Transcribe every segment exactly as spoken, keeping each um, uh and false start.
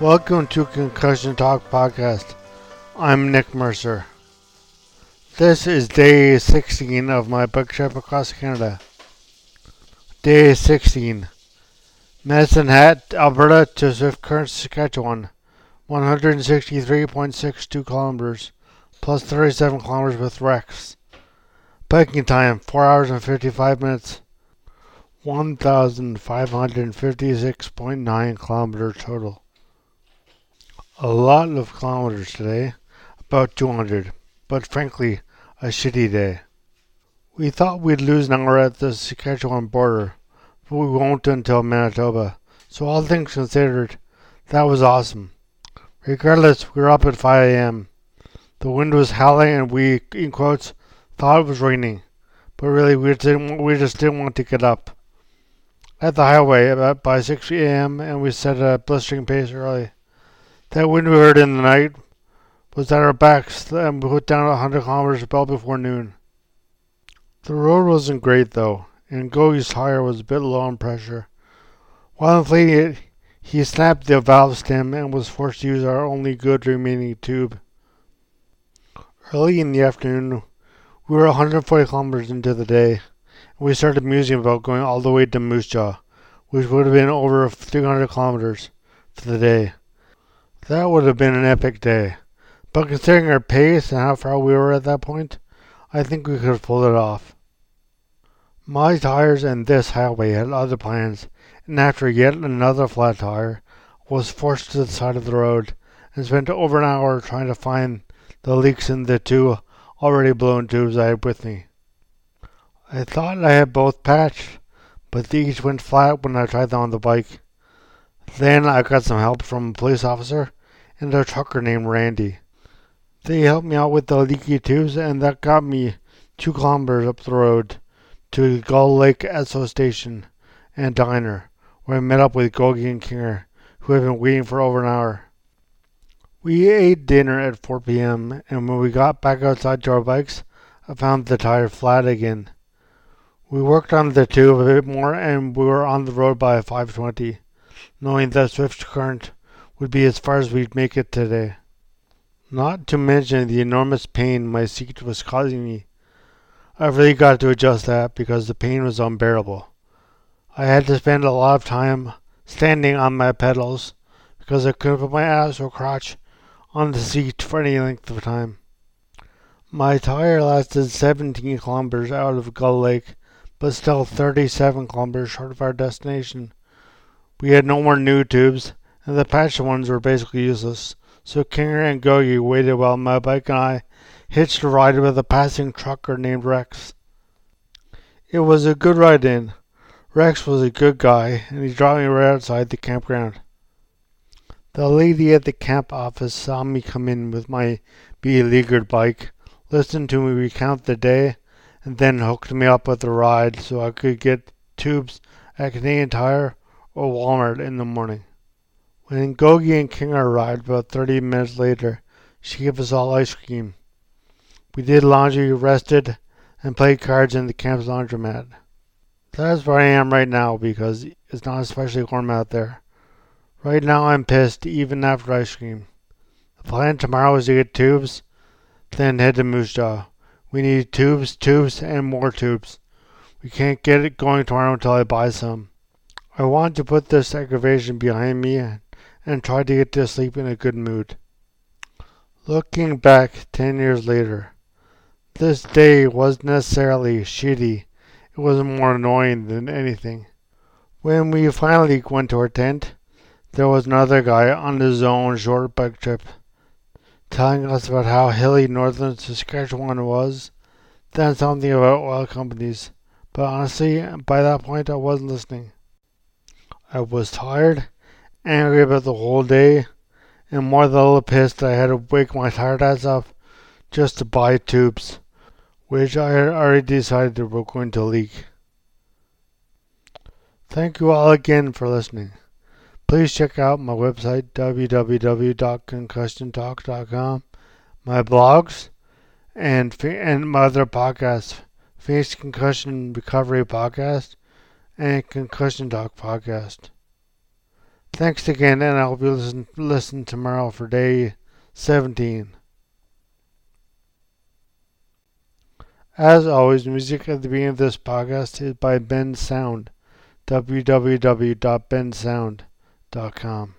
Welcome to Concussion Talk Podcast. I'm Nick Mercer. This is day sixteen of my book trip across Canada. Day sixteen. Medicine Hat, Alberta to Swift Current, Saskatchewan. one hundred sixty-three point six two kilometers, plus thirty-seven kilometers with Rex. Biking time, four hours and fifty-five minutes. one thousand five hundred fifty-six point nine kilometers total. A lot of kilometers today, about two hundred, but frankly, a shitty day. We thought we'd lose an hour at the Saskatchewan border, but we won't until Manitoba, so all things considered, that was awesome. Regardless, we were up at five a.m. The wind was howling and we, in quotes, thought it was raining, but really we, didn't, we just didn't want to get up. At the highway about by six a.m. and we set a blistering pace early. That wind we heard in the night was at our backs, and we put down one hundred kilometers well before noon. The road wasn't great, though, and Gogi's tire was a bit low on pressure. While inflating it, he snapped the valve stem and was forced to use our only good remaining tube. Early in the afternoon, we were one hundred forty kilometers into the day, and we started musing about going all the way to Moose Jaw, which would have been over three hundred kilometers for the day. That would have been an epic day, but considering our pace and how far we were at that point, I think we could have pulled it off. My tires and this highway had other plans, and after yet another flat tire, I was forced to the side of the road and spent over an hour trying to find the leaks in the two already blown tubes I had with me. I thought I had both patched, but these went flat when I tried them on the bike. Then I got some help from a police officer and a trucker named Randy. They helped me out with the leaky tubes, and that got me two kilometers up the road to Gull Lake Esso Station and Diner, where I met up with Gogi and Kinger, who had been waiting for over an hour. We ate dinner at four p.m., and when we got back outside to our bikes, I found the tire flat again. We worked on the tube a bit more, and we were on the road by five twenty. Knowing that Swift Current would be as far as we'd make it today. Not to mention the enormous pain my seat was causing me. I really got to adjust that because the pain was unbearable. I had to spend a lot of time standing on my pedals because I couldn't put my ass or crotch on the seat for any length of time. My tire lasted seventeen kilometers out of Gull Lake, but still thirty-seven kilometers short of our destination. We had no more new tubes, and the patched ones were basically useless, so Kinger and Gogi waited while my bike and I hitched a ride with a passing trucker named Rex. It was a good ride in. Rex was a good guy, and he dropped me right outside the campground. The lady at the camp office saw me come in with my beleaguered bike, listened to me recount the day, and then hooked me up with a ride so I could get tubes at Canadian Tire or Walmart in the morning. When Gogi and Kinger arrived about thirty minutes later, she gave us all ice cream. We did laundry, rested, and played cards in the camp's laundromat. That's where I am right now because it's not especially warm out there. Right now I'm pissed even after ice cream. The plan tomorrow is to get tubes, then head to Moose Jaw. We need tubes, tubes, and more tubes. We can't get it going tomorrow until I buy some. I want to put this aggravation behind me and try to get to sleep in a good mood. Looking back ten years later, this day wasn't necessarily shitty. It was more annoying than anything. When we finally went to our tent, there was another guy on his own short bike trip, telling us about how hilly northern Saskatchewan was, then something about oil companies. But honestly, by that point I wasn't listening. I was tired, angry about the whole day, and more than a little pissed that I had to wake my tired ass up just to buy tubes, which I had already decided they were going to leak. Thank you all again for listening. Please check out my website, w w w dot concussion talk dot com, my blogs, and, and my other podcasts, Face Concussion Recovery Podcast and Concussion Talk Podcast. Thanks again, and I hope you listen, listen tomorrow for day seventeen. As always, music at the beginning of this podcast is by Ben Sound, w w w dot ben sound dot com. Dot com.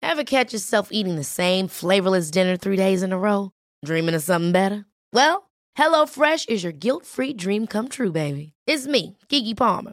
Ever catch yourself eating the same flavorless dinner three days in a row? Dreaming of something better? Well, HelloFresh is your guilt-free dream come true, baby. It's me, Keke Palmer.